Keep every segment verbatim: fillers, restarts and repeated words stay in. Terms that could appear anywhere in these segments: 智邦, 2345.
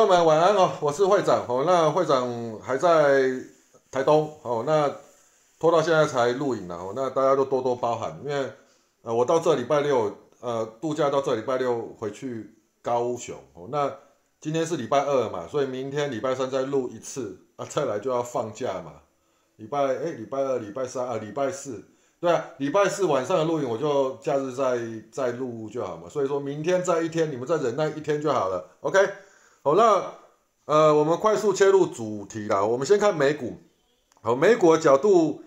友们晚安哦，我是会长哦。那会长还在台东哦，那拖到现在才录影了哦，那大家都多多包涵，因为呃我到这礼拜六呃度假到这礼拜六回去高雄哦，那今天是礼拜二嘛，所以明天礼拜三再录一次啊，再来就要放假嘛。礼拜哎，礼拜二、礼拜三啊，礼拜四，对啊，礼拜四晚上的录影我就假日再再录就好嘛。所以说明天再一天，你们再忍耐一天就好了。OK。好，那呃，我们快速切入主题啦。我们先看美股，好，美股的角度，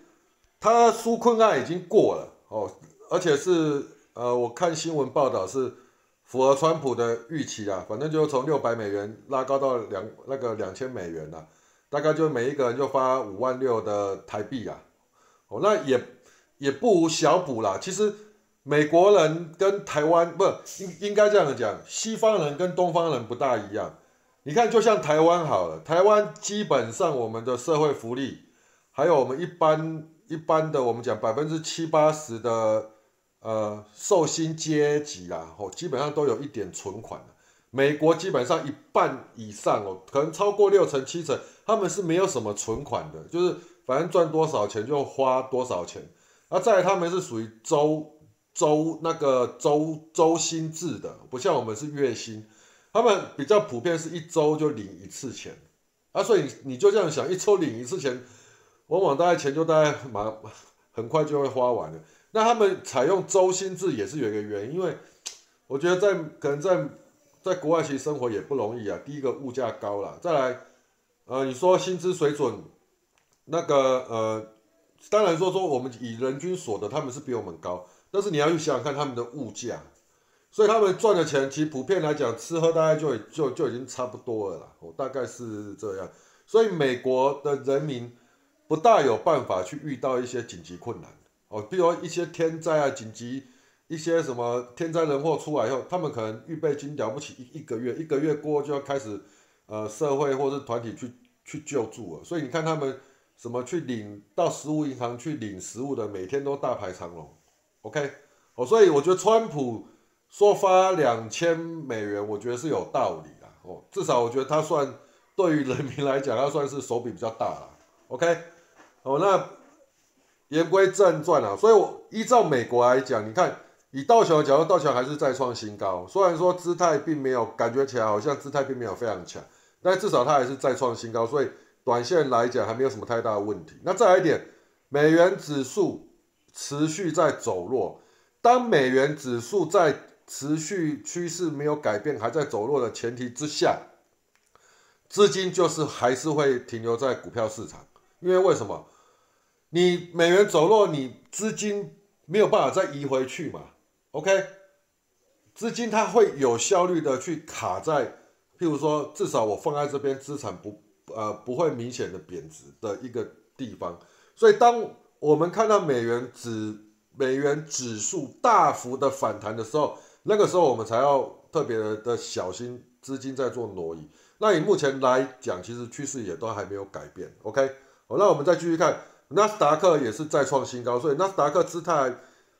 它纾困案已经过了哦，而且是呃，我看新闻报道是符合川普的预期啦，反正就从六百美元拉高到两那个两千美元啦，大概就每一个人就发五万六的台币啦，哦，那也也不无小补啦。其实美国人跟台湾不应应该这样讲，西方人跟东方人不大一样。你看，就像台湾好了，台湾基本上我们的社会福利，还有我们一般一般的，我们讲百分之七八十的呃受薪阶级啦，哦，基本上都有一点存款。美国基本上一半以上哦，可能超过六成七成，他们是没有什么存款的，就是反正赚多少钱就花多少钱。那、啊、再来他们是属于州州那个州州薪制的，不像我们是月薪。他们比较普遍是一周就领一次钱，啊，所以你就这样想，一周领一次钱，往往大概钱就大概马很快就会花完了。那他们采用周薪制也是有一个原因，因为我觉得在可能在在国外其实生活也不容易啊。第一个物价高啦，再来，呃，你说薪资水准，那个呃，当然说说我们以人均所得他们是比我们高，但是你要去想想看他们的物价。所以他们赚的钱，其实普遍来讲，吃喝大概就就就已经差不多了啦，哦，大概是这样。所以美国的人民不大有办法去遇到一些紧急困难哦，比如一些天灾啊、紧急一些什么天灾人祸出来以后，他们可能预备金了不起一一个月，一个月过就要开始呃社会或是团体去去救助了。所以你看他们什么去领到食物银行去领食物的，每天都大排长龙。OK， 哦，所以我觉得川普说发两千美元，我觉得是有道理啦，哦，至少我觉得他算对于人民来讲，他算是手笔比较大啦。OK， 哦，那言归正传啦，所以我依照美国来讲，你看以道琼的角度，道琼还是再创新高，虽然说姿态并没有感觉起来，好像姿态并没有非常强，但至少它还是再创新高，所以短线来讲还没有什么太大的问题。那再来一点，美元指数持续在走弱，当美元指数在持续趋势没有改变，还在走弱的前提之下，资金就是还是会停留在股票市场，因为为什么？你美元走弱，你资金没有办法再移回去嘛。OK， 资金它会有效率的去卡在，譬如说，至少我放在这边资产不呃不会明显的贬值的一个地方，所以当我们看到美元指美元指数大幅的反弹的时候，那个时候我们才要特别的小心资金在做挪移。那以目前来讲，其实趋势也都还没有改变。OK， 好，那我们再继续看纳斯达克也是再创新高，所以纳斯达克姿态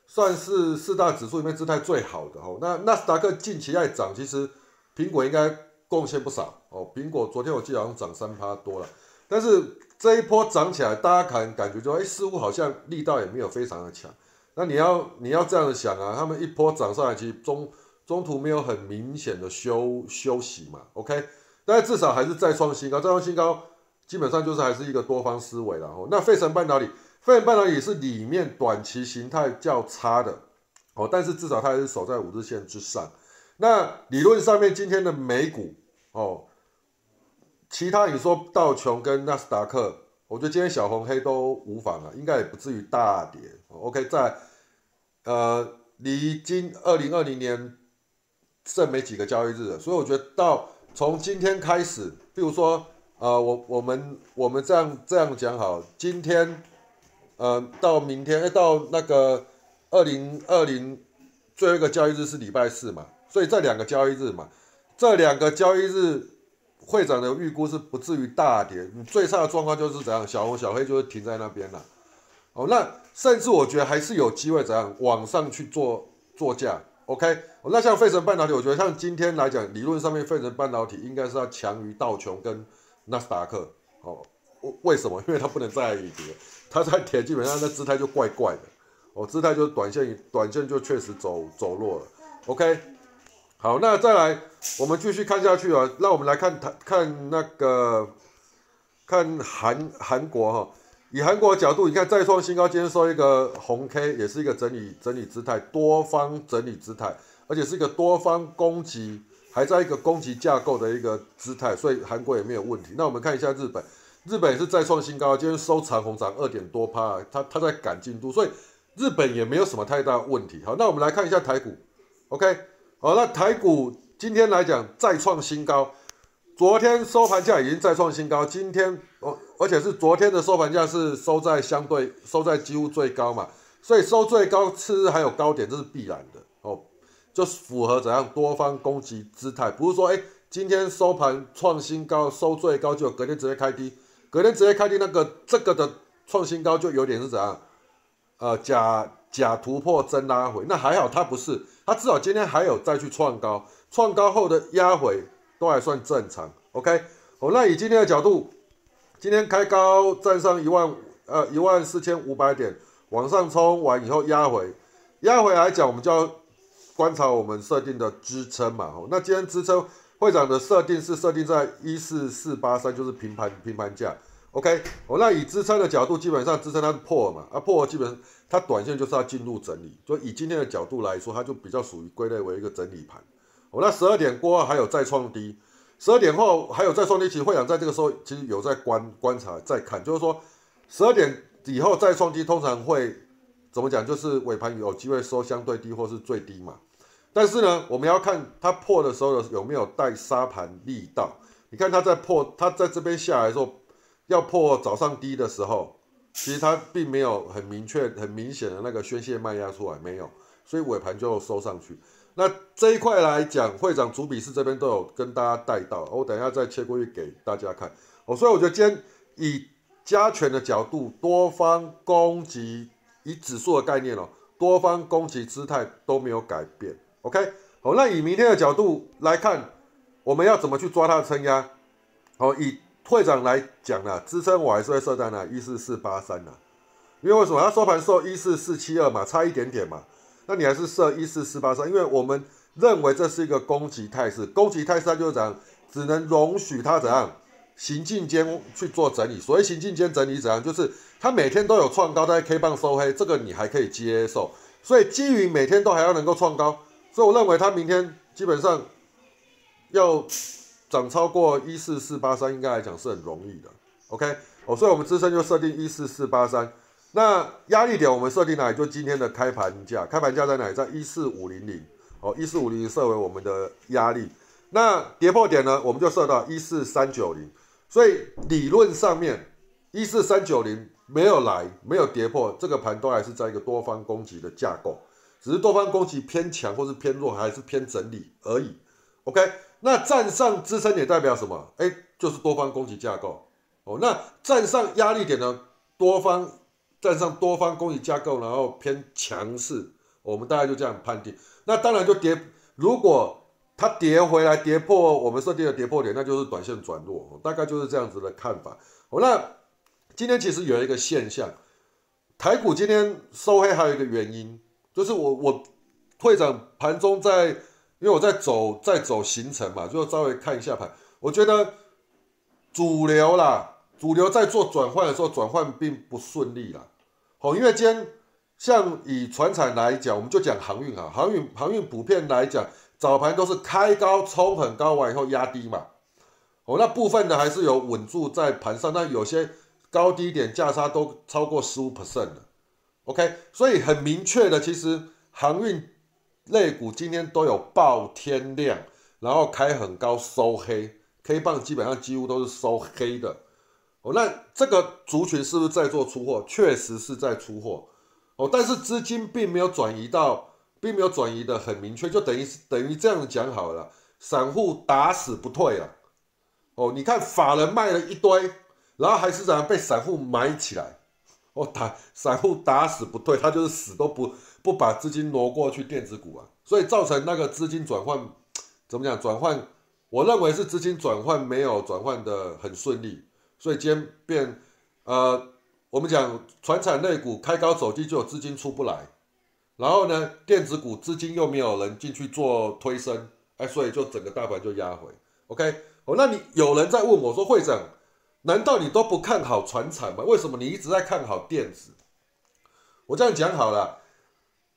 算是四大指数里面姿态最好的哦。那纳斯达克近期在涨，其实苹果应该贡献不少哦。苹果昨天我记得好像涨三趴多了，但是这一波涨起来，大家感感觉就哎、欸，似乎好像力道也没有非常的强。那你要你要这样想啊，他们一波涨上来，其实中中途没有很明显的休休息嘛 ，OK， 但至少还是再创新高，再创新高基本上就是还是一个多方思维啦。哦，那费城半导体，费城半导体是里面短期形态较差的哦，但是至少它还是守在五日线之上。那理论上面今天的美股哦，其他你说道琼跟纳斯达克。我觉得今天小红黑都无妨了，应该也不至于大跌。OK， 在呃离今二零二零年剩没几个交易日了，所以我觉得到从今天开始，比如说呃我我们我们这样这样讲好，今天呃到明天，到那个二零二零最后一个交易日是礼拜四嘛，所以这两个交易日嘛，这两个交易日。会长的预估是不至于大跌，你最差的状况就是怎样，小红小黑就是停在那边了。哦，那甚至我觉得还是有机会怎样往上去做做价， OK， 那像费城半导体，我觉得像今天来讲，理论上面费城半导体应该是要强于道琼跟纳斯达克哦。为什么？因为它不能再跌，它再跌基本上那姿态就怪怪的哦，姿态就短线，短线就确实走走弱了。OK， 好，那再来我们继续看下去啊，那我们来看看那个看韩韩国哈、哦，以韩国的角度，你看再创新高，今天收一个红 K， 也是一个整理整理姿态，多方整理姿态，而且是一个多方攻击，还在一个攻击架构的一个姿态，所以韩国也没有问题。那我们看一下日本。日本也是再创新高，今天收长红涨二点多趴，它它在赶进度，所以日本也没有什么太大问题。好，那我们来看一下台股 ，OK， 好，那台股今天来讲再创新高，昨天收盘价已经再创新高，今天哦，而且是昨天的收盘价是收在相对收在几乎最高嘛，所以收最高次日还有高点，这是必然的哦，就符合怎样多方攻击姿态，不是说哎、欸、今天收盘创新高收最高就隔天直接开低。隔天直接开低那个这个的创新高就有点是怎样，呃假假突破真拉回，那还好它不是，它至少今天还有再去创高，创高后的压回都还算正常 ，OK。好，那以今天的角度，今天开高站上一万呃一万四千五百点，往上冲完以后压回，压回来讲我们就要观察我们设定的支撑嘛，哦，那今天支撑。会长的设定是设定在一四四八三，就是平盘平盘价 ，OK、哦。那以支撑的角度，基本上支撑它是破嘛，啊破基本上它短线就是要进入整理，就以今天的角度来说，它就比较属于归类为一个整理盘。哦，那十二点过后还有再创低，十二点后还有再创低，其实会长在这个时候其实有在观观察在看，就是说十二点以后再创低，通常会怎么讲，就是尾盘有机会收相对低或是最低嘛。但是呢，我们要看它破的时候有没有带杀盘力道。你看它在破，它在这边下来的时候，要破早上低的时候，其实它并没有很明确、很明显的那个宣泄卖压出来，没有，所以尾盘就收上去。那这一块来讲，会长主笔试这边都有跟大家带到，我等一下再切过去给大家看。哦，所以我觉得今天以加权的角度，多方攻击，以指数的概念哦，多方攻击姿态都没有改变。OK， 好，那以明天的角度来看，我们要怎么去抓它的撑压？好，以会长来讲啦，支撑我还是会设在哪一四四八三啦，因为为什么它收盘收一四四七二嘛，差一点点嘛，那你还是设一四四八三，因为我们认为这是一个攻击态势，攻击态势它就是怎样，只能容许它怎样行进间去做整理，所谓行进间整理怎样，就是它每天都有创高，但是 K 棒收黑，这个你还可以接受，所以基于每天都还要能够创高。所以我认为它明天基本上要涨超过一四四八三，应该来讲是很容易的 ，OK？ 哦，所以我们支撑就设定一四四八三，那压力点我们设定哪里？就今天的开盘价，开盘价在哪里？在一四五零零，哦，一四五零零设为我们的压力。那跌破点呢，我们就设到一四三九零，所以理论上面一四三九零没有来，没有跌破，这个盘都还是在一个多方攻击的架构。只是多方攻击偏强或是偏弱，还是偏整理而已。OK， 那站上支撑点代表什么？哎，就是多方攻击架构。哦，那站上压力点呢？多方站上多方攻击架构，然后偏强势，哦，我们大概就这样判定。那当然就跌，如果它跌回来跌破我们设定的跌破点，那就是短线转弱，哦，大概就是这样子的看法。哦，那今天其实有一个现象，台股今天收黑还有一个原因。就是我我会长盘中在，因为我在走在走行程嘛，就稍微看一下盘。我觉得主流啦，主流在做转换的时候，转换并不顺利啦。好，因为今天像以传产来讲，我们就讲航运啊，航运航运普遍来讲，早盘都是开高冲很高完以后压低嘛。哦，那部分的还是有稳住在盘上，但有些高低点价差都超过 百分之十五 了。OK， 所以很明确的，其实航运类股今天都有爆天量，然后开很高收黑 ，K 棒基本上几乎都是收黑的。哦，那这个族群是不是在做出货？确实是在出货。哦，但是资金并没有转移到，并没有转移的很明确，就等于等于这样讲好了啦，散户打死不退了。哦，你看法人卖了一堆，然后还是怎样被散户买起来。哦，打散户打死不退，他就是死都不不把资金挪过去电子股啊，所以造成那个资金转换怎么讲？转换我认为是资金转换没有转换的很顺利，所以今天变呃，我们讲传产类股开高走低就有资金出不来，然后呢，电子股资金又没有人进去做推升，哎，所以就整个大盘就压回。OK， 哦，那你有人在问我说，会长，难道你都不看好传产吗？为什么你一直在看好电子？我这样讲好了，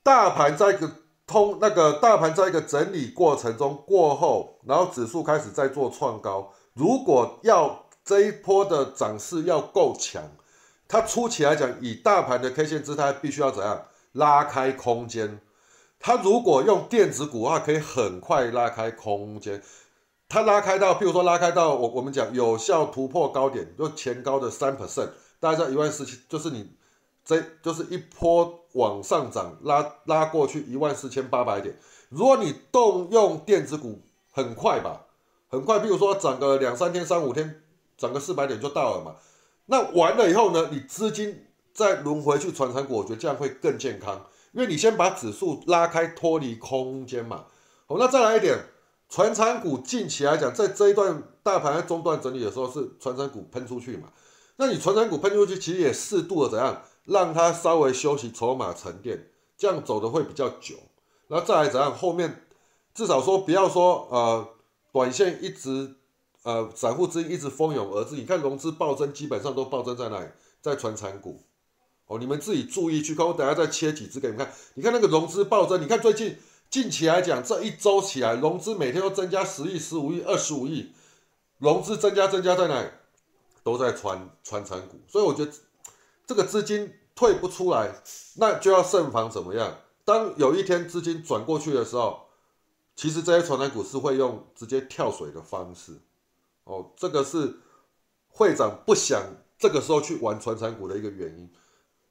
大盘在一个通那个大盘在一个整理过程中过后，然后指数开始在做创高。如果要这一波的涨势要够强，它初期来讲，以大盘的 K 线姿态，必须要怎样拉开空间？它如果用电子股的话，可以很快拉开空间。它拉开到，譬如说拉开到我我们讲有效突破高点，就前高的 百分之三， 大概在一万四千，就是你这就是一波往上涨，拉拉过去一万四千八百点。如果你动用电子股，很快吧，很快，譬如说涨个两三天、三五天，涨个四百点就到了嘛。那完了以后呢，你资金再轮回去传产股，我觉得这样会更健康，因为你先把指数拉开，脱离空间嘛。好，那再来一点。传产股近期来讲，在这一段大盘在中段整理的时候，是传产股喷出去嘛？那你传产股喷出去，其实也适度的怎样，让它稍微休息，筹码沉淀，这样走的会比较久。然后再来怎样，后面至少说不要说呃，短线一直呃，散户资金一直蜂拥而至。你看融资暴增，基本上都暴增在哪里？在传产股。哦，你们自己注意去看，我等一下再切几支给你们看。你看那个融资暴增，你看最近。近期来讲，这一周起来，融资每天都增加十亿、十五亿、二十五亿，融资增加增加在哪里？都在传传产股，所以我觉得这个资金退不出来，那就要慎防怎么样？当有一天资金转过去的时候，其实这些传产股是会用直接跳水的方式，哦，这个是会长不想这个时候去玩传产股的一个原因。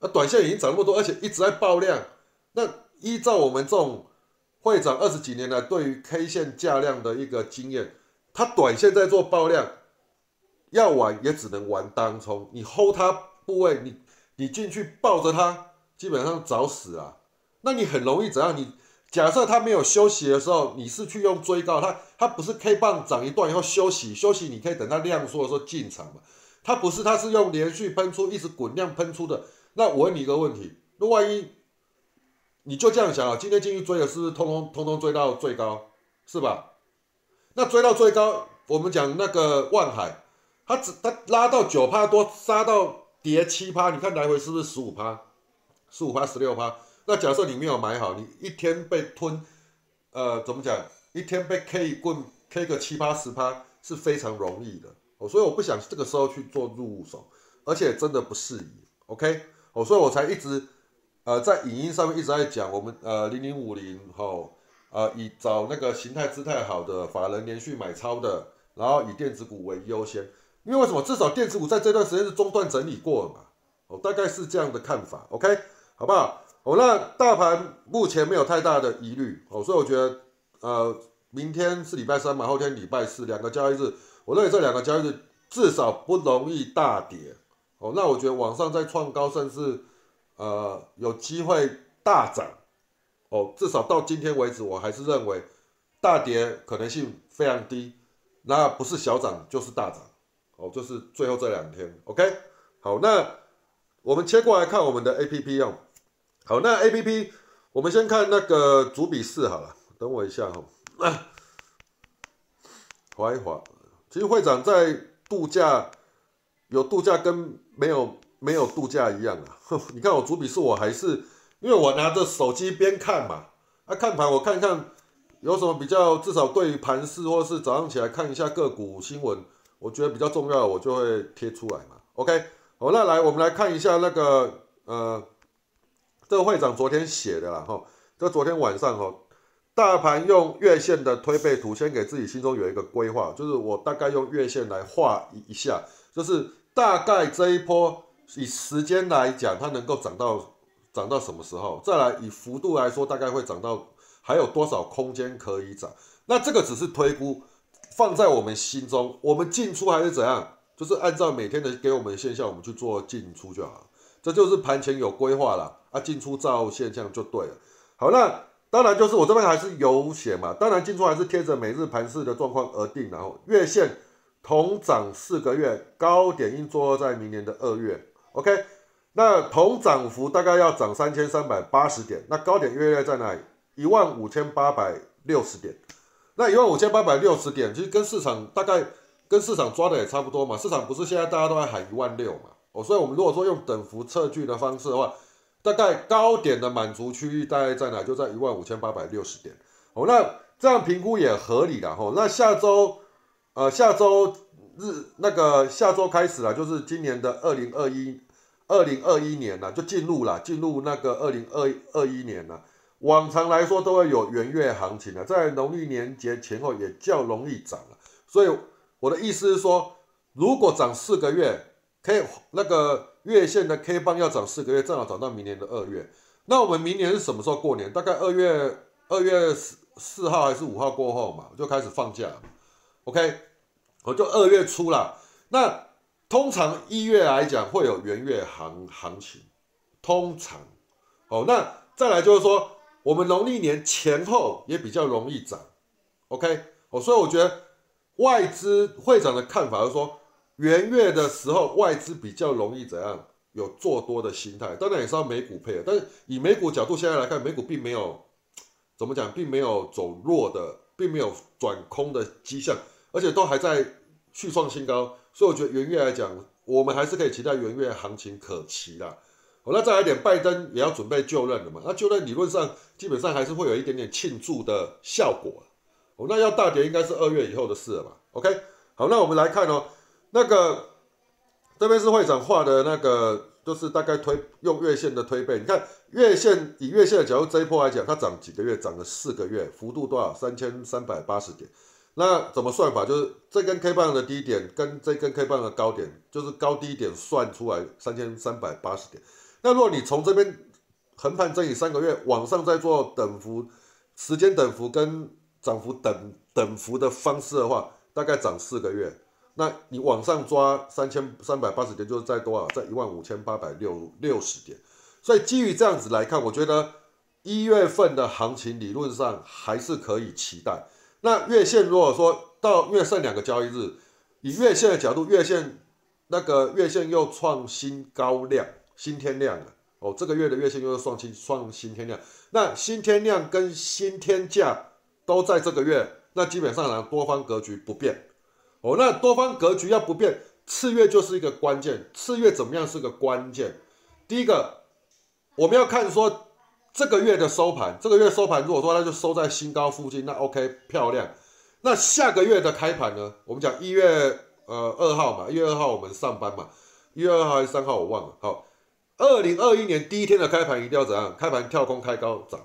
那短线已经涨那么多，而且一直在爆量，那依照我们这种会长二十几年来对于 K 线价量的一个经验，他短线在做爆量，要玩也只能玩当冲。你 hold 他部位，你你进去抱着他，基本上早死啊。那你很容易怎样？你假设他没有休息的时候，你是去用追高，他他不是 K 棒涨一段以后休息休息，你可以等它量缩的时候进场嘛。他不是，他是用连续喷出一直滚量喷出的。那我问你一个问题，那万一？你就这样想啊，今天进去追的是不是通通通通追到最高，是吧？那追到最高，我们讲那个万海，它只它拉到 百分之九 多，杀到跌 百分之七， 你看来回是不是 百分之十五 百分之十五 百分之十六 那假设你没有买好，你一天被吞，呃，怎么讲？一天被 K 一棍 K 个 百分之七 十 是非常容易的，哦，所以我不想这个时候去做入手，而且真的不适宜 ，OK？ 哦，所以我才一直。呃，在影音上面一直在讲，我们呃零零五零吼，呃以找那个形态姿态好的法人连续买超的，然后以电子股为优先，因为为什么？至少电子股在这段时间是中段整理过了嘛，哦，大概是这样的看法 ，OK， 好不好？哦，那大盘目前没有太大的疑虑，哦，所以我觉得呃明天是礼拜三嘛，后天礼拜四两个交易日，我认为这两个交易日至少不容易大跌，哦，那我觉得往上再创高甚至。呃，有机会大涨，哦，至少到今天为止，我还是认为大跌可能性非常低，那不是小涨就是大涨，哦，就是最后这两天 ，OK， 好，那我们切过来看我们的 A P P 哦，好，那 A P P 我们先看那个主笔试好了，等我一下哈，啊，滑一滑，其实会长在度假，有度假跟没有。没有度假一样啊！你看我主笔是我还是因为我拿着手机边看嘛，啊看盘我看看有什么比较，至少对于盘势或是早上起来看一下个股新闻，我觉得比较重要的我就会贴出来嘛。OK， 好，那来我们来看一下那个呃，这个会长昨天写的啦哈，这昨天晚上哈，大盘用月线的推背图，先给自己心中有一个规划，就是我大概用月线来画一下，就是大概这一波。以时间来讲，它能够涨到涨到什么时候？再来以幅度来说，大概会涨到还有多少空间可以涨？那这个只是推估，放在我们心中，我们进出还是怎样？就是按照每天的给我们现象，我们去做进出就好了。这就是盘前有规划了啊，进出照现象就对了。好，那当然就是我这边还是有写嘛，当然进出还是贴着每日盘势的状况而定，然后月线同涨四个月，高点应坐落在明年的二月 ，OK。 那同涨幅大概要涨三千三百八十点，那高点约略在哪里？ 一万五千八百六十 点。那 一万五千八百六十 点其实跟市场大概跟市场抓的也差不多嘛，市场不是现在大家都在喊 一万六 嘛，哦，所以我们如果说用等幅测距的方式的话，大概高点的满足区域大概在哪？就在 一万五千八百六十 点。哦，那这样评估也合理啦，哦，那下周呃下周日那个下周开始啦，就是今年的二零二一。 二零二一年啦，就进入啦，进入那个二零二一年啦。往常来说都会有元月行情啦，在农历年节前后也较容易涨了。所以我的意思是说，如果涨四个月 ，K 那个月线的 K 棒要涨四个月，正好涨到明年的二月。那我们明年是什么时候过年？大概二月二月四号还是五号过后嘛，就开始放假了。OK， 我就二月初啦。那 通常一月来讲会有元月行行情，通常，哦，那再来就是说，我们农历年前后也比较容易涨 ，OK， 哦，所以我觉得外资会长的看法就是说，元月的时候外资比较容易怎样有做多的心态，当然也是要美股配合，但是以美股角度现在来看，美股并没有怎么讲，并没有走弱的，并没有转空的迹象，而且都还在续创新高。 所以我觉得元月来讲，我们还是可以期待元月行情可期啦。好，那再来一点，拜登也要准备就任了嘛。那就任理论上基本上还是会有一点点庆祝的效果。哦，那要大跌应该是二月以后的事了嘛。OK， 好，那我们来看哦，那个这边是会长画的那个，就是大概推用月线的推背。你看月线以月线的角度这一波来讲，它涨几个月，涨了四个月，幅度多少？ 三千三百八十 点。 那怎么算法？就是这根 K 棒的低点跟这根 K 棒的高点，就是高低点算出来 三千三百八十 点。那如果你从这边横盘整理三个月往上再做等幅、时间等幅跟涨幅等等幅的方式的话，大概涨四个月。那你往上抓 三千三百八十 点，就是在多少？在 一万五千八百六十 点。所以基于这样子来看，我觉得一月份的行情理论上还是可以期待。 那月线如果说到月剩两个交易日，以月线的角度，月线那个月线又创新高量、新天量了哦。这个月的月线又创新创新天量，那新天量跟新天价都在这个月，那基本上呢多方格局不变哦。那多方格局要不变，次月就是一个关键。次月怎么样是个关键？第一个，我们要看说 这个月的收盘，这个月收盘，如果说它就收在新高附近，那 OK 漂亮。那下个月的开盘呢？我们讲一月呃二号嘛， 一月二号我们上班嘛， 一月二号还是三号我忘了。好， 二零二一年第一天的开盘一定要怎样？开盘跳空开高涨。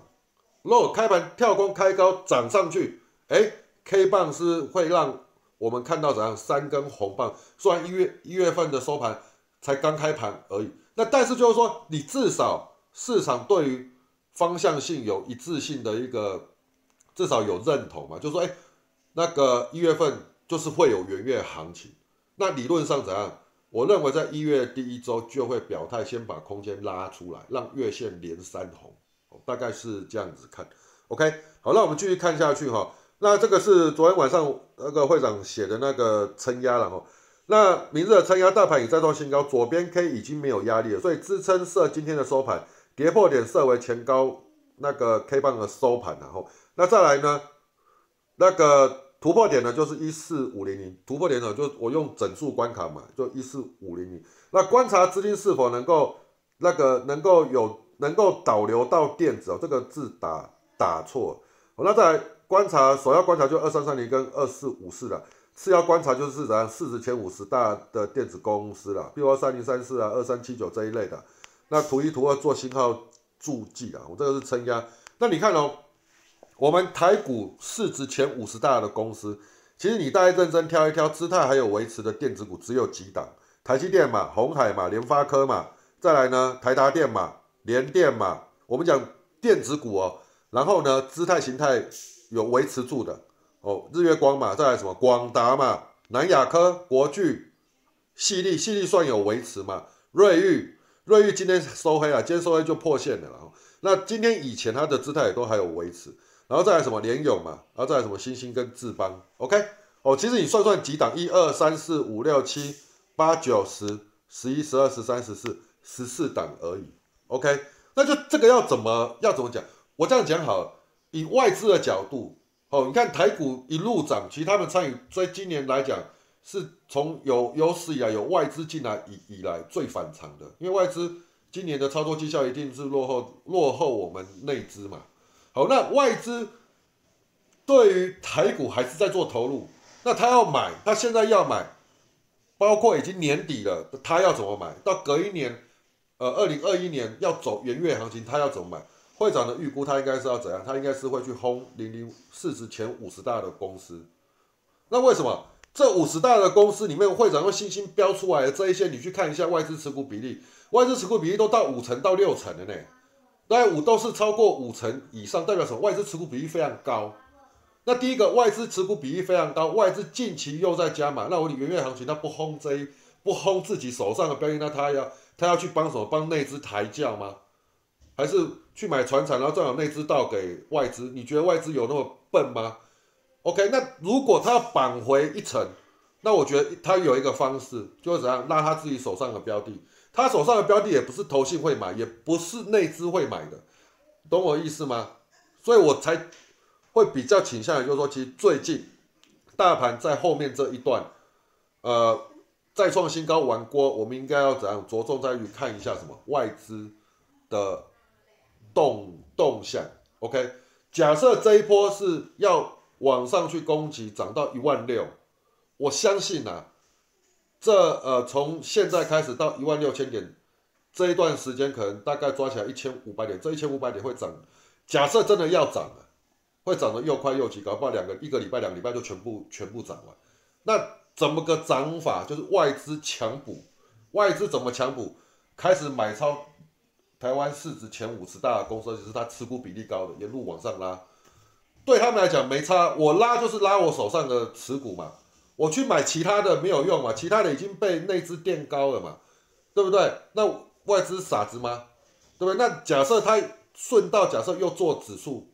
如果开盘跳空开高涨上去，哎 ，K 棒是会让我们看到怎样？三根红棒。虽然一月一月份的收盘才刚开盘而已，那但是就是说，你至少市场对于 方向性有一致性的一个，至少有认同嘛，就说哎、欸，那个一月份就是会有元月行情，那理论上怎样？我认为在一月第一周就会表态，先把空间拉出来，让月线连三红，哦，大概是这样子看。OK， 好，那我们继续看下去哈。那这个是昨天晚上那个会长写的那个撑压了哈。那明日的撑压，大盘已再创新高，左边 K 已经没有压力了，所以支撑设今天的收盘。 跌破点设为前高那个 K 棒的收盘，然后那再来呢，那个突破点呢就是 一四五零零， 突破点呢就我用整数关卡嘛，就 一四五零零。那观察资金是否能够那个能够有能够导流到电子哦，这个字打打错。哦，那再来观察首要观察就二三三零跟二四五四了，次要观察就是咱四十前五十大的电子公司啦，比如说三零三四啊、二三七九这一类的。 那图一图二做信号注记啊，我这个是撑压。那你看哦，我们台股市值前五十大的公司，其实你大概认真挑一挑，姿态还有维持的电子股只有几档，台积电嘛、鸿海嘛、联发科嘛，再来呢台达电嘛、联电嘛。我们讲电子股哦，然后呢姿态形态有维持住的哦，日月光嘛，再来什么广达嘛、南亚科、国巨、细粒，细粒算有维持嘛，瑞昱。瑞昱今天收黑啊，今天收黑就破线了啦。那今天以前它的姿态也都还有维持，然后再来什么联咏嘛，然后再来什么星星跟智邦 ，OK 哦，其实你算算几档，一二三四五六七八九十十一十二十三十四十四档而已 ，OK， 那就这个要怎么要怎么讲？我这样讲好了，以外资的角度哦，你看台股一路涨，其实他们参与在今年来讲。 是从有有史以来有外资进来以以来最反常的，因为外资今年的操作绩效一定是落后落后我们内资嘛。好，那外资对于台股还是在做投入，那他要买，他现在要买，包括已经年底了，他要怎么买？到隔一年，呃，二零二一年要走元月行情，他要怎么买？会长的预估他应该是要怎样？他应该是会去轰零零市值前五十大的公司。那为什么？ 这五十大的公司里面，会长用星星标出来的这一些，你去看一下外资持股比例，外资持股比例都到五成到六成的呢，那五都是超过五成以上，代表什么？外资持股比例非常高。那第一个，外资持股比例非常高，外资近期又在加码，那我元月行情他不轰这一，不轰自己手上的标的，那他要他要去帮什么？帮内资抬轿吗？还是去买传产，然后再有内资倒给外资？你觉得外资有那么笨吗？ OK， 那如果他返回一层，那我觉得他有一个方式，就是怎样拉他自己手上的标的，他手上的标的也不是投信会买，也不是内资会买的，懂我意思吗？所以我才会比较倾向于就是说，其实最近大盘在后面这一段，呃，再创新高完锅，我们应该要怎样着重在于看一下什么外资的动动向 ？OK， 假设这一波是要 往上去攻击，涨到一万六，我相信啊，这呃从现在开始到一万六千点这一段时间，可能大概抓起来一千五百点，这一千五百点会涨。假设真的要涨了，会涨得又快又急，搞不好两个一个礼拜、两个礼拜就全部全部涨完。那怎么个涨法？就是外资强补，外资怎么强补？开始买超台湾市值前五十大的公司，就是它持股比例高的，沿路往上拉。 对他们来讲没差，我拉就是拉我手上的持股嘛，我去买其他的没有用嘛，其他的已经被内资垫高了嘛，对不对？那外资傻子吗？对不对？那假设他顺道假设又做指数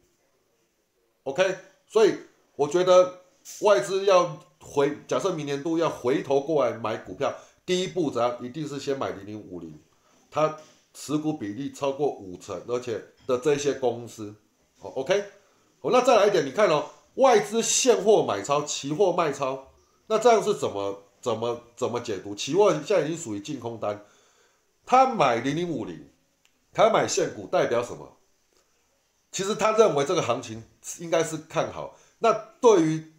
，OK， 所以我觉得外资要回，假设明年度要回头过来买股票，第一步怎样？一定是先买零零五零，它持股比例超过五成，而且的这些公司，哦 ，OK。 哦，那再来一点，你看哦，外资现货买超，期货卖超，那这样是怎么怎么怎么解读？期货现在已经属于净空单，他买零零五零，他买现股代表什么？其实他认为这个行情应该是看好。那对于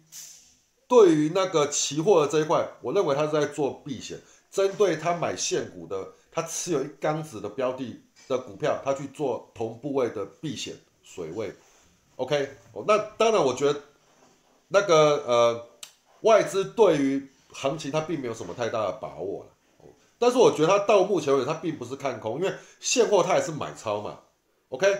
对于那个期货的这一块，我认为他是在做避险，针对他买现股的，他持有一缸子的标的的股票，他去做同部位的避险水位。 OK， 哦，那当然，我觉得那个呃，外资对于行情它并没有什么太大的把握了、哦，但是我觉得它到目前为止它并不是看空，因为现货它也是买超嘛 ，OK，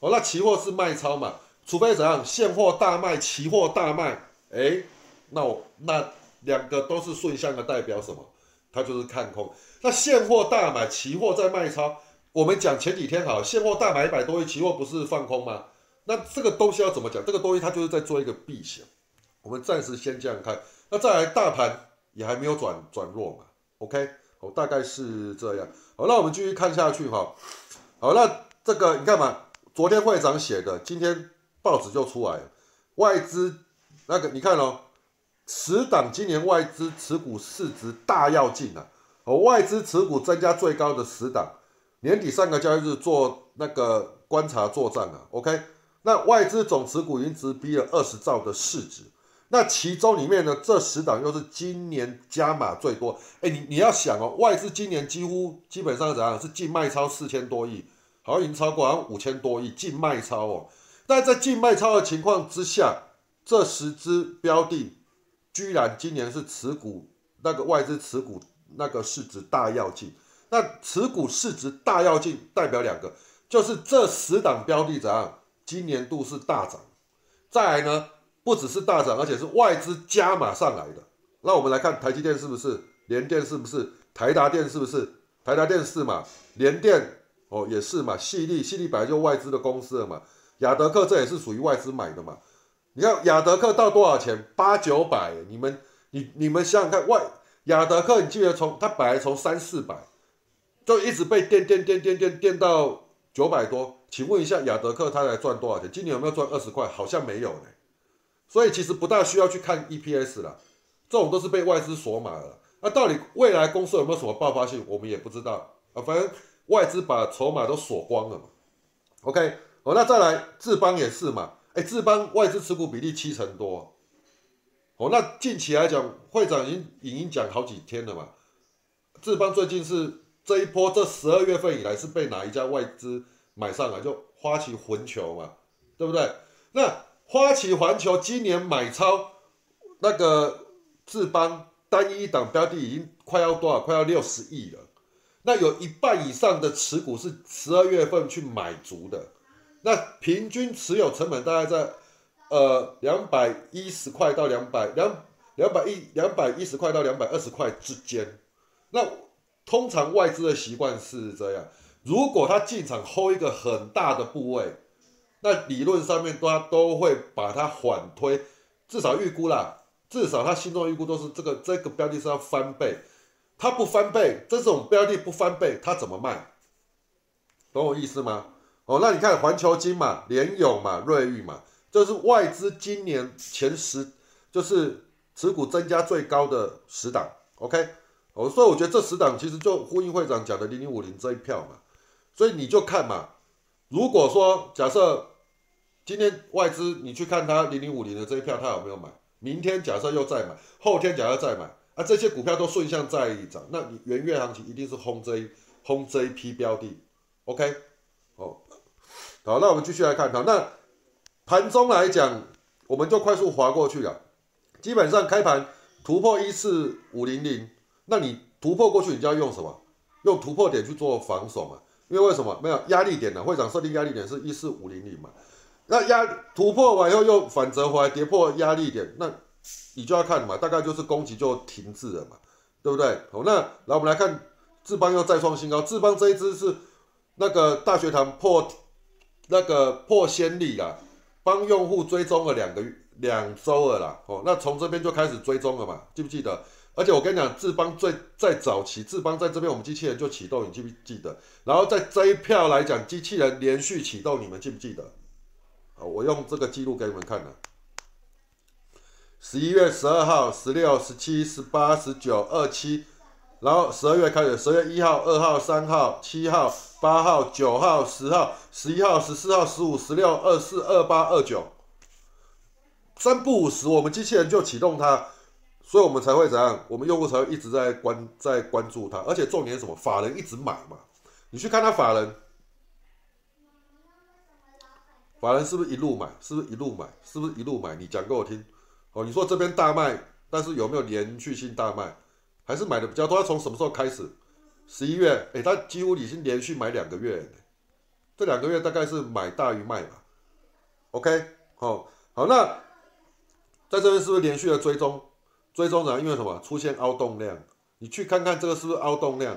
哦，那期货是卖超嘛，除非怎样，现货大卖，期货大卖，哎，那我那两个都是顺向的，代表什么？它就是看空。那现货大买，期货在卖超，我们讲前几天好，现货大买一百多亿，期货不是放空吗？ 那这个东西要怎么讲？这个东西它就是在做一个避险，我们暂时先这样看。那再来，大盘也还没有转转弱嘛 ，OK， 哦，大概是这样。好，那我们继续看下去哈。好，那这个你看嘛，昨天会长写的，今天报纸就出来了，外资那个你看哦，十档今年外资持股市值大要进啊，哦，外资持股增加最高的十档，年底上个交易日做那个观察作战啊 ，OK。 那外资总持股已经直逼了二十兆的市值，那其中里面呢，这十档又是今年加码最多。哎，你你要想哦，外资今年几乎基本上怎样是净卖超四千多亿，好像已经超过好像五千多亿净卖超哦。但在净卖超的情况之下，这十只标的居然今年是持股那个外资持股那个市值大跃进。那持股市值大跃进代表两个，就是这十档标的怎样？ 今年度是大涨，再来呢，不只是大涨，而且是外资加码上来的。那我们来看台积电是不是，联电是不是，台达电是不是，台达电是嘛，联电哦也是嘛，细粒细粒本来就外资的公司了嘛，亚德客这也是属于外资买的嘛。你看亚德客到多少钱？八九百，你们你你们想想看，外亚德客你记得从它本来从三四百，就一直被垫垫垫垫垫垫到九百多。请问一下亚德客它才赚多少钱？今年有没有赚二十块？好像没有呢。所以其实不大需要去看 E P S 啦，这种都是被外资锁码了。那、啊、到底未来公司有没有什么爆发性，我们也不知道啊。反正外资把筹码都锁光了嘛。OK， 哦，那再来智邦也是嘛。哎，智邦外资持股比例七成多。哦，那近期来讲，会长已经已经讲好几天了嘛。智邦最近是这一波，这十二月份以来是被哪一家外资买上来？就花旗环球嘛，对不对？那花旗环球今年买超那个智邦单一档标的已经快要多少？快要六十亿了。那有一半以上的持股是十二月份去买足的，那平均持有成本大概在呃两百一十块到两百两两百一两百一十块到两百二十块之间。那通常外资的习惯是这样，如果他进场 hold 一个很大的部位，那理论上面他都会把它缓推，至少预估啦，至少他心中的预估都是这个这个标的是要翻倍，他不翻倍，这种标的不翻倍，他怎么卖？懂我意思吗？哦，那你看环球金嘛、联咏嘛、瑞昱嘛，这、就是外资今年前十，就是持股增加最高的十档。OK， 哦，所以我觉得这十档其实就呼应会长讲的零零五零这一票嘛，所以你就看嘛。如果说假设今天外资你去看它零零五零的这一票，它有没有买？明天假设又再买，后天假设再买啊，这些股票都顺向再涨，那你元月行情一定是轰这一轰这一批标的 ，OK？ 哦，好，那我们继续来看它。那盘中来讲，我们就快速滑过去了。基本上开盘突破一四五零零，那你突破过去，你就要用什么？用突破点去做防守嘛。因为为什么没有压力点呢、啊？会长设定压力点是一四五零零嘛，那压突破完以后又反折回来跌破压力点，那你就要看嘛，大概就是攻击就停滞了嘛，对不对？好，那来我们来看智邦又再创新高，智邦这一支是那个大学堂破那个破先例啦，帮用户追踪了两个两周了啦，哦，那从这边就开始追踪了嘛，记不记得？而且我跟你讲，智邦最在早期，智邦在这边我们机器人就启动，你记不记得？然后在这一票来讲，机器人连续启动，你们记不记得？好，我用这个记录给你们看了。十一月十二号、十六、十七、十八、十九、二七，然后十二月开始，十月一号、二号、三号、七号、八号、九号、十号、十一号、十四号、十五、十六、二四、二八、二九，三不五十，我们机器人就启动它。所以我们才会怎样？我们用户才会一直在关在关注它，而且重点是什么？法人一直买嘛。你去看他法人，法人是不是一路买？是不是一路买？是不是一路买？你讲给我听。哦，你说这边大卖，但是有没有连续性大卖？还是买的比较多？他从什么时候开始？十一月，哎，他几乎已经连续买两个月了，这两个月大概是买大于卖嘛。OK， 好，好，那在这边是不是连续的追踪？追踪涨，因为什么出现凹动量？你去看看这个是不是凹动量？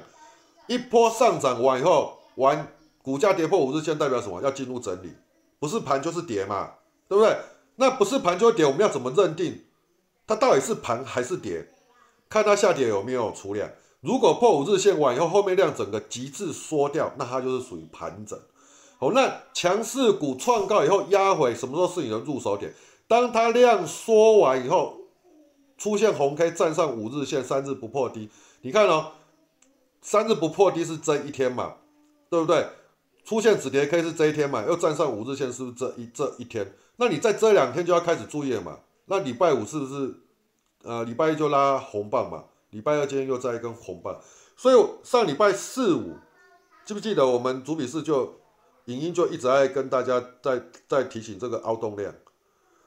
一波上涨完以后，完股价跌破五日线，代表什么？要进入整理，不是盘就是跌嘛，对不对？那不是盘就是跌，我们要怎么认定它到底是盘还是跌？看它下跌有没有出量。如果破五日线完以后，后面量整个极致缩掉，那它就是属于盘整。好，那强势股创高以后压回，什么时候是你的入手点？当它量缩完以后。出现红 K 站上五日线，三日不破低，你看哦，三日不破低是这一天嘛，对不对？出现止跌 K 是这一天嘛，又站上五日线是不是这一这一天？那你在这两天就要开始注意了嘛。那礼拜五是不是呃礼拜一就拉红棒嘛？礼拜二今天又再一根红棒，所以上礼拜四五记不记得我们主笔试就影音就一直在跟大家在在提醒这个凹动量。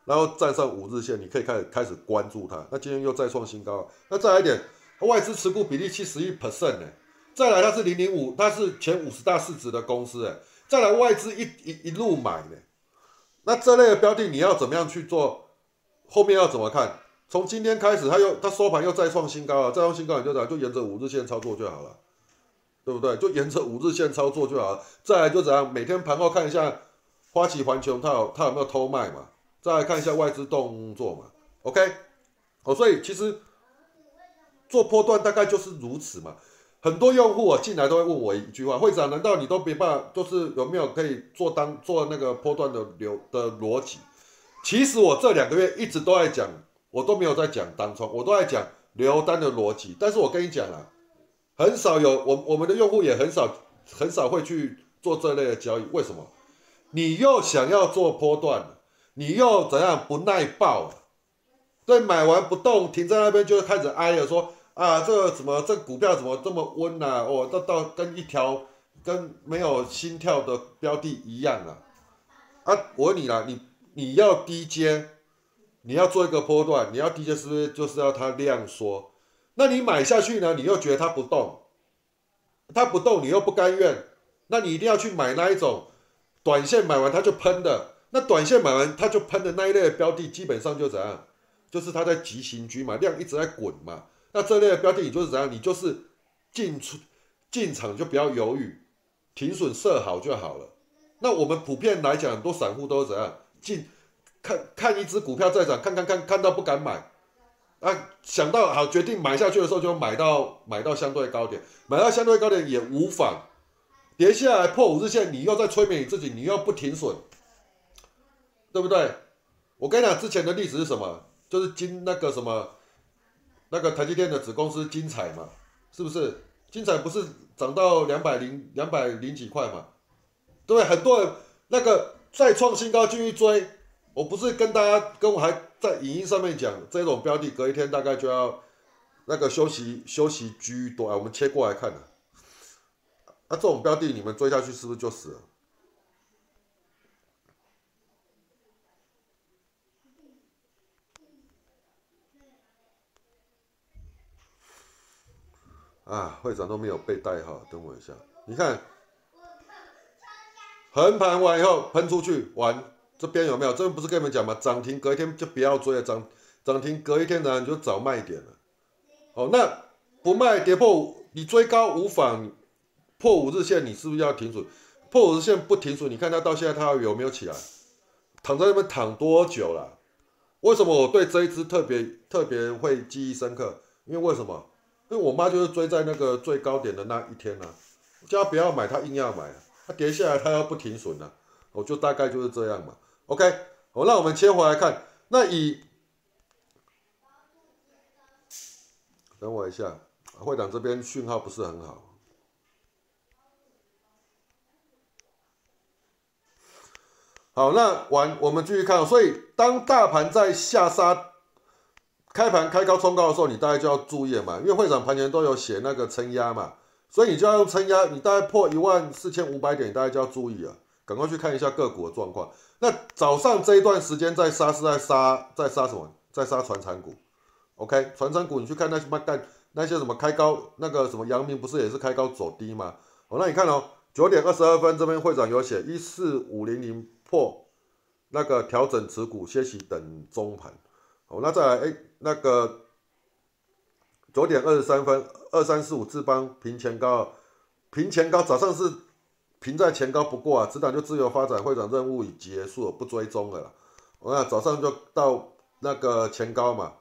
然后站上五日线，你可以开始开始关注它。那今天又再创新高，那再来一点，外资持股比例七十一趴 呢。再来，它是零零五，它是前五十大市值的公司哎。再来，外资一一一路买呢。那这类的标的你要怎么样去做？后面要怎么看？从今天开始，它又它收盘又再创新高了，再创新高你就怎样？就沿着五日线操作就好了。对不对？就沿着五日线操作就好了。再来就怎样，每天盘后看一下花旗环球它有它有没有偷卖嘛，再来看一下外资动作嘛。OK， 哦，所以其实做波段大概就是如此嘛。很多用户啊进来都会问我一句话：会长，难道你都没办法？就是有没有可以做当做那个波段的流的逻辑？其实我这两个月一直都在讲，我都没有在讲当冲，我都在讲留单的逻辑。但是我跟你讲啦，很少有我我们的用户也很少很少会去做这类的交易。为什么？你又想要做波段，你又怎样不耐爆了？对，买完不动，停在那边就开始哀了，说啊，这个怎么这个股票怎么这么温呐、啊？哦，到到跟一条跟没有心跳的标的一样啊！啊，我问你啦，你。你要低阶，你要做一个波段，你要低阶是不是就是要它量缩？那你买下去呢？你又觉得它不动，它不动你又不甘愿，那你一定要去买那一种短线买完它就喷的，那短线买完它就喷的那一类的标的，基本上就怎样？就是它在急行军嘛，量一直在滚嘛。那这类的标的你就是怎样？你就是进出进场就不要犹豫，停损设好就好了。那我们普遍来讲，很多散户都是怎样？进看看一只股票在涨，看看看看到不敢买，啊，想到好决定买下去的时候就买到买到相对高点，买到相对高点也无妨，跌下来破五日线，你又在催眠你自己，你又不停损，对不对？我跟你讲，之前的例子是什么？就是金那个什么，那个台积电的子公司金彩嘛，是不是？金彩不是涨到两百零两百零几块嘛，对不对？很多人那个。再创新高继续追，我不是跟大家跟我还在影音上面讲，这种标的隔一天大概就要那个休息休息居多啊。我们切过来看啊，啊这种标的你们追下去是不是就死了？啊，会长都没有被带好，等我一下，你看。横盘完以后喷出去完，这边有没有？这边不是跟你们讲吗？涨停隔一天就不要追了，涨涨停隔一天呢你就找卖点了。哦，那不卖跌破，你追高无妨，破五日线你是不是要停损？破五日线不停损，你看它到现在它有没有起来？躺在那边躺多久了？为什么我对这一支特别特别会记忆深刻？因为为什么？因为我妈就是追在那个最高点的那一天啊，叫她不要买，她硬要买啊。它跌下来，它要不停损了、啊，我就大概就是这样嘛。OK， 好，那我们切回来看，那以等我一下，会长这边讯号不是很好。好，那完，我们继续看。所以，当大盘在下杀、开盘开高冲高的时候，你大概就要注意了嘛，因为会长盘前都有写那个承压嘛。所以你就要用承压，你大概破一万四千五百点，你大概就要注意了，赶快去看一下个股的状况。那早上这一段时间在杀是在杀，在杀什么？在杀传产股。OK， 传产股你去看那些干那些什么开高，那个什么阳明不是也是开高走低吗？哦，那你看哦，九点二十二分这边会长有写一四五零零破那个调整持股歇息等中盘。哦，那再来哎那个。九点二十三分，二三四五智邦平前高，平前高早上是平在前高不过啊，指导就自由发展会长任务已结束了，不追踪了啦。我看早上就到那个前高嘛，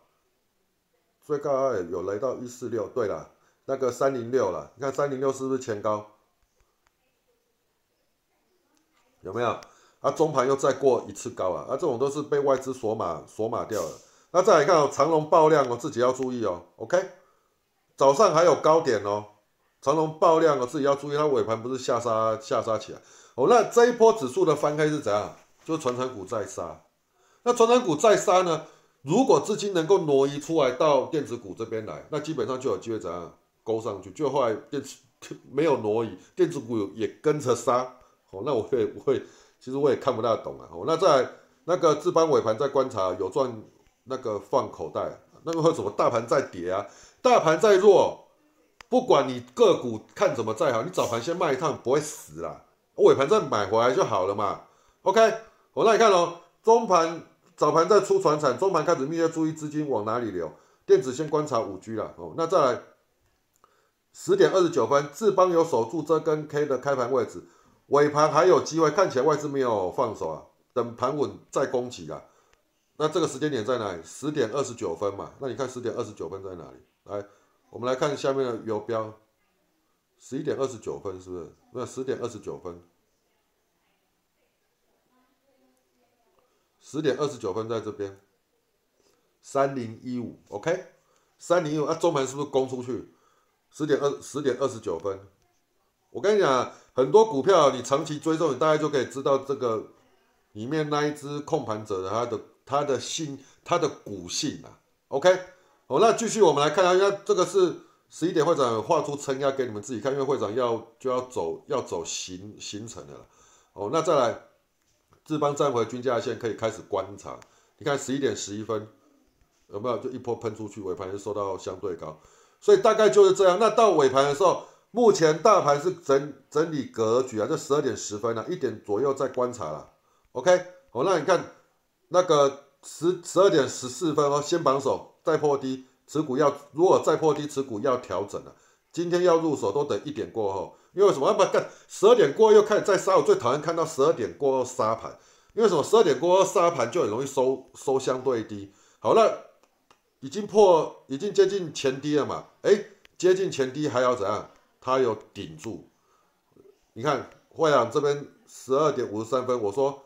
最高有来到一四六，对了，那个三零六了，你看三零六是不是前高？有没有？啊，中盘又再过一次高啊，啊，这种都是被外资锁码锁码掉了。那再来看哦，长荣爆量哦，自己要注意哦 ，OK。早上还有高点哦，长荣爆量哦，自己要注意，它尾盘不是下杀下杀起来哦。那这一波指数的翻黑是怎样？就是传产股再杀。那传产股再杀呢？如果资金能够挪移出来到电子股这边来，那基本上就有机会怎样勾上去。就后来电子没有挪移，电子股也跟着杀哦。那我也不会，其实我也看不大懂啊。哦，那再来那个智邦尾盘在观察有赚那个放口袋，那个会怎么？大盘在跌啊。大盘再弱，不管你个股看怎么再好，你早盘先卖一趟不会死啦，尾盘再买回来就好了嘛。OK， 我、哦、那你看哦，中盘早盘再出传产，中盘开始密切注意资金往哪里流，电子先观察 五 G 啦。哦，那再来十点二十九分，智邦有守住这根 K 的开盘位置，尾盘还有机会，看起来外资没有放手啊，等盘稳再攻击啊。那这个时间点在哪里？ 十点二十九分嘛，那你看十点二十九分在哪里？来，我们来看下面的游标， 十一点二十九分是不是？那十点二十九分。 十点二十九分在这边， 三零一五 OK， 三零一五啊，中盘是不是攻出去？ 十点二十九分，我跟你讲，很多股票你长期追踪，你大概就可以知道这个里面那一只控盘者的它的它的性它的股性啊 OK， 好，那继续我们来看一下，这个是十一点会长画出撑压给你们自己看，因为会长要就要走要走行行程的了啦，哦，那再来。 智邦站回均价线可以开始观察，你看十一点十一分有没有就一波喷出去，尾盘就收到相对高，所以大概就是这样。那到尾盘的时候，目前大盘是整整理格局啊，就十二点十分啊，一点左右再观察啦。OK， 好，那你看那个十二点十四分哦，先榜首，再破低，持股要如果再破低，持股要调整了、啊。今天要入手都等一点过后。 因为什么？要不干十二点过后又开始再杀，我最讨厌看到十二点过后杀盘。因为什么？十二点过后杀盘就很容易收收相对低。好了，已经破，已经接近前低了嘛？哎，接近前低还要怎样？它有顶住。你看，会长这边十二点五十三分，我说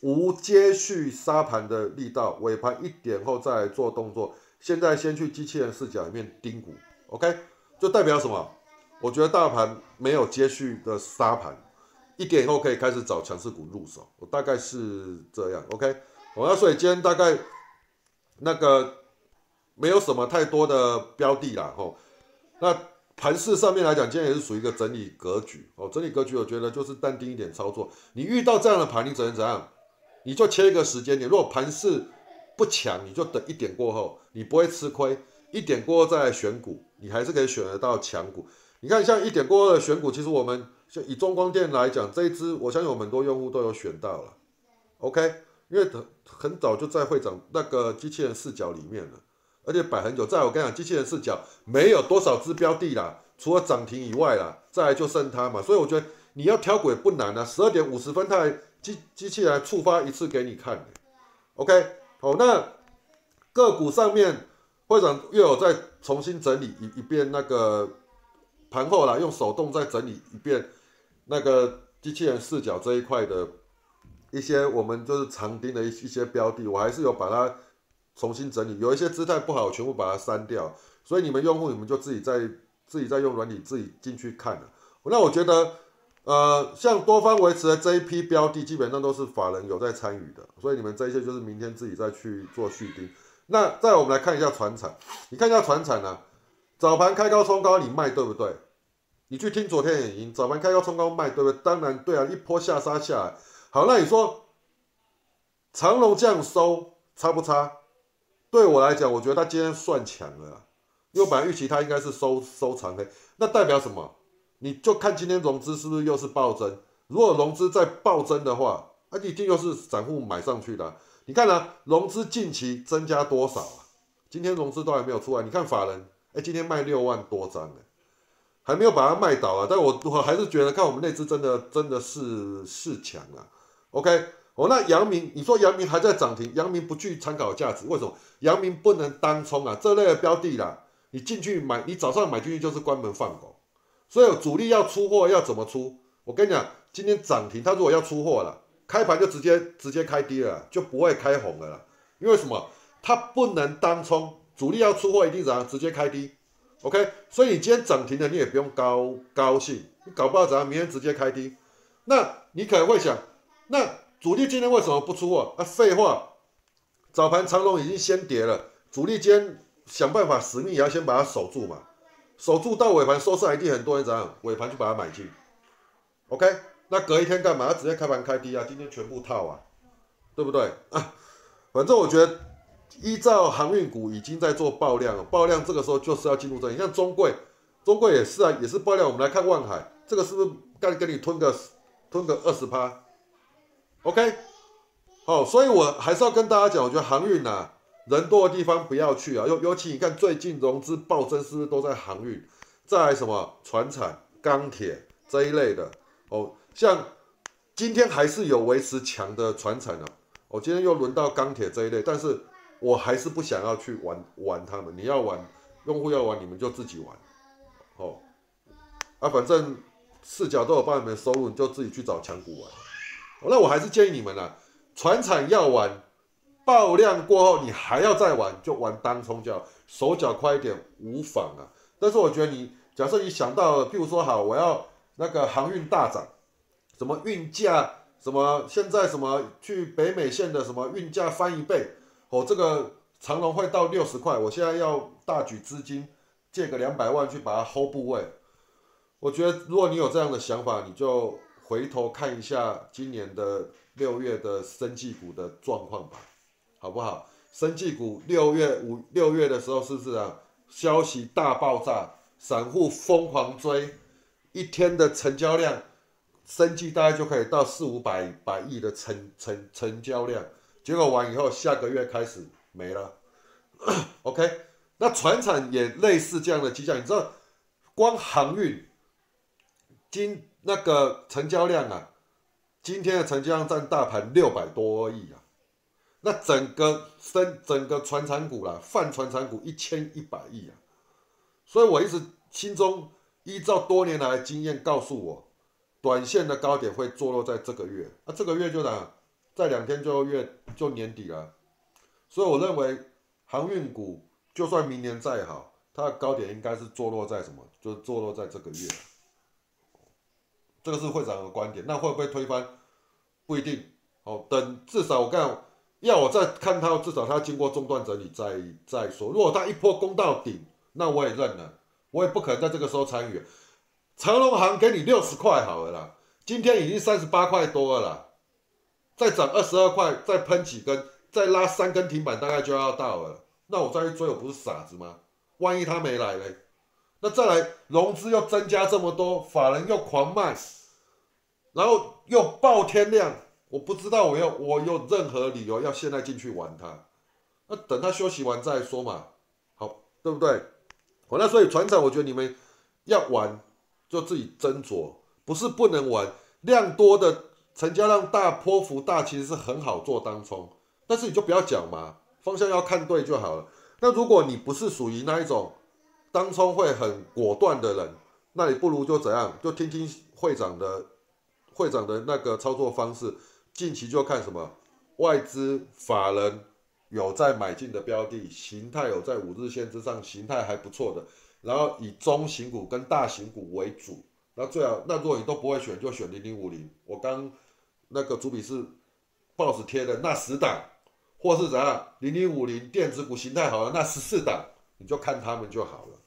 无接续杀盘的力道，尾盘一点后再来做动作。现在先去机器人视角里面盯股 ，OK？ 就代表什么？ 我觉得大盘没有接续的杀盘，一点以后可以开始找强势股入手，我大概是这样 ，OK。好，那所以今天大概那个没有什么太多的标的啦，吼。那盘势上面来讲，今天也是属于一个整理格局哦。整理格局，我觉得就是淡定一点操作。你遇到这样的盘，你只能怎样？你就切一个时间点。如果盘势不强，你就等一点过后，你不会吃亏。一点过后再来选股，你还是可以选得到强股。 你看，像一点过二的选股，其实我们像以中光电来讲，这一支我相信我们很多用户都有选到了 ，OK， 因为很很早就在会长那个机器人视角里面了，而且摆很久。再我跟你讲，机器人视角没有多少支标的啦，除了涨停以外啦，再来就剩它嘛。所以我觉得你要挑股也不难啊， 十二点五十分它还机机器人触发一次给你看、欸、，OK， 好，那个股上面会长又有再重新整理一一遍那个。 盘后啦，用手动再整理一遍那个机器人视角这一块的一些我们就是常盯的一一些标的，我还是有把它重新整理，有一些姿态不好，全部把它删掉。所以你们用户你们就自己在自己在用软体自己进去看了。那我觉得，呃，像多方维持的这一批标的，基本上都是法人有在参与的，所以你们这些就是明天自己再去做续订。那再我们来看一下传产，你看一下传产啊，早盘开高冲高你卖对不对？ 你去听昨天也赢，早盘开高冲高卖，对不对？当然对啊，一波下杀下来，好，那你说长荣这样收差不差？对我来讲，我觉得他今天算强了啦，因为本来预期他应该是收收长黑，那代表什么？你就看今天融资是不是又是暴增？如果融资再暴增的话，那、啊、一定又是散户买上去的、啊。你看啊，融资近期增加多少啊？今天融资都还没有出来，你看法人，哎，今天卖六万多张呢、欸。 还没有把它卖倒啊，但我我还是觉得看我们那只真的真的是是强啊 ，OK， 哦，那阳明，你说阳明还在涨停，阳明不具参考价值，为什么？阳明不能当冲啊，这类的标的啦，你进去买，你早上买进去就是关门放狗，所以主力要出货要怎么出？我跟你讲，今天涨停，它如果要出货了，开盘就直接直接开低了，就不会开红了啦，因为什么？它不能当冲，主力要出货一定怎样，直接开低。 OK， 所以你今天涨停了，你也不用高高兴，你搞不好怎样，明天直接开低。那你可能会想，那主力今天为什么不出货？啊，废话，早盘长荣已经先跌了，主力今天想办法死命也要先把它守住嘛，守住到尾盘收上一定很多人怎样，尾盘就把它买进。OK， 那隔一天干嘛？他直接开盘开低啊，今天全部套啊，对不对？啊，反正我觉得。 依照航运股已经在做爆量了，爆量这个时候就是要进入这里。你像中贵，中贵也是啊，也是爆量。我们来看万海，这个是不是该给你吞个吞个 百分之二十？OK， 好，所以我还是要跟大家讲，我觉得航运啊，人多的地方不要去啊。尤尤其你看最近融资暴增，是不是都在航运？再来什么传产、钢铁这一类的哦，像今天还是有维持强的传产啊。哦，今天又轮到钢铁这一类，但是我还是不想要去玩玩他们。你要玩，用户要玩，你们就自己玩哦。啊，反正四角都有帮你们收入，你就自己去找强股玩。哦，那我还是建议你们啦，传产要玩。 爆量过后，你还要再玩，就玩当冲就好，手脚快一点无妨啊。但是我觉得你，假设你想到了，譬如说好，我要那个航运大涨，什么运价，什么现在什么去北美线的什么运价翻一倍，哦，这个长荣会到六十块，我现在要大举资金借个两百万去把它 hold 部位。我觉得如果你有这样的想法，你就回头看一下今年的六月的生技股的状况吧。 好不好？生技股六月五六月的时候，是不是啊？消息大爆炸，散户疯狂追，一天的成交量，生技大概就可以到四五百百亿的成成成交量。结果完以后，下个月开始没了。OK， 那传产也类似这样的迹象。你知道，光航运，今那个成交量啊，今天的成交量占大盘六百多亿啊。 那整个生整个传产股啦，泛传产股一千一百亿啊，所以我一直心中依照多年来的经验告诉我，短线的高点会坐落在这个月，那、啊、这个月就哪，在两天就月就年底了，所以我认为航运股就算明年再好，它的高点应该是坐落在什么？就是坐落在这个月，这个是会长的观点，那会不会推翻？不一定哦，等至少我看。 要我再看它，至少它经过中段整理再再说。如果它一波攻到顶，那我也认了，我也不可能在这个时候参与。长荣航给你六十块好了啦，今天已经三十八块多了啦，再涨二十二块，再喷几根，再拉三根停板，大概就要到了。那我再去追，我不是傻子吗？万一它没来嘞，那再来融资又增加这么多，法人又狂卖，然后又爆天量。 我不知道我要我有任何理由要现在进去玩它，那等它休息完再说嘛，好对不对？好，那所以船长，我觉得你们要玩就自己斟酌，不是不能玩。量多的成交量大、波幅大，其实是很好做当冲，但是你就不要讲嘛，方向要看对就好了。那如果你不是属于那一种当冲会很果断的人，那你不如就怎样，就听听会长的会长的那个操作方式。 近期就看什么外资法人有在买进的标的，形态有在五日线之上，形态还不错的，然后以中型股跟大型股为主。那最好，那如果你都不会选，就选零零五零。我刚那个主笔是报纸贴的那十档，或是怎样零零五零电子股形态好了那十四档，你就看他们就好了，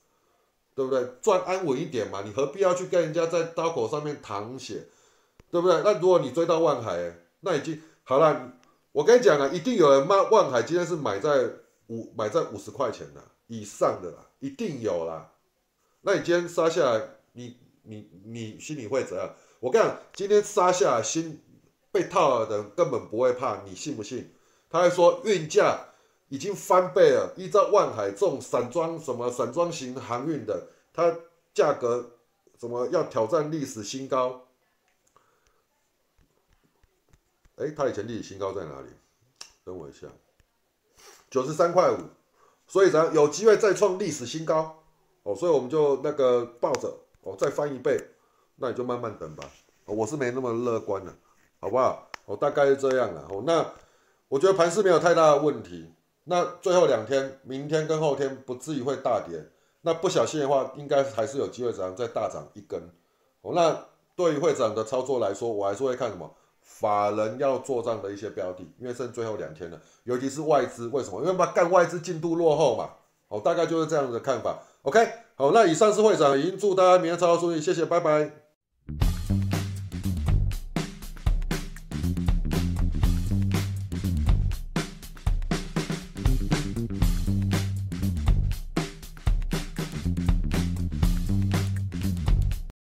对不对？赚安稳一点嘛，你何必要去跟人家在刀口上面淌血，对不对？那如果你追到万海、欸， 那已经好了，我跟你讲啊，一定有人卖万海，今天是买在五买在五十块钱的以上的啦，一定有啦。那你今天杀下来，你你你心里会怎样？我跟你讲，今天杀下来，心被套了的人根本不会怕，你信不信？他还说运价已经翻倍了，依照万海这种散装什么散装型航运的，它价格什么要挑战历史新高。 哎，它以前历史新高在哪里？等我一下， 九十三块五，所以咱有机会再创历史新高哦，所以我们就那个抱着哦，再翻一倍，那你就慢慢等吧。哦、我是没那么乐观了、啊，好不好？我、哦、大概是这样了、啊。哦，那我觉得盘势没有太大的问题。那最后两天，明天跟后天不至于会大跌。那不小心的话，应该还是有机会怎样再大涨一根。哦，那对于会长的操作来说，我还是会看什么？ 法人要做账的一些标的，因为剩最后两天了，尤其是外资，为什么？因为把干外资进度落后嘛，哦，大概就是这样的看法。OK， 好，那以上是会长，已经祝大家明天操作顺利，谢谢，拜拜。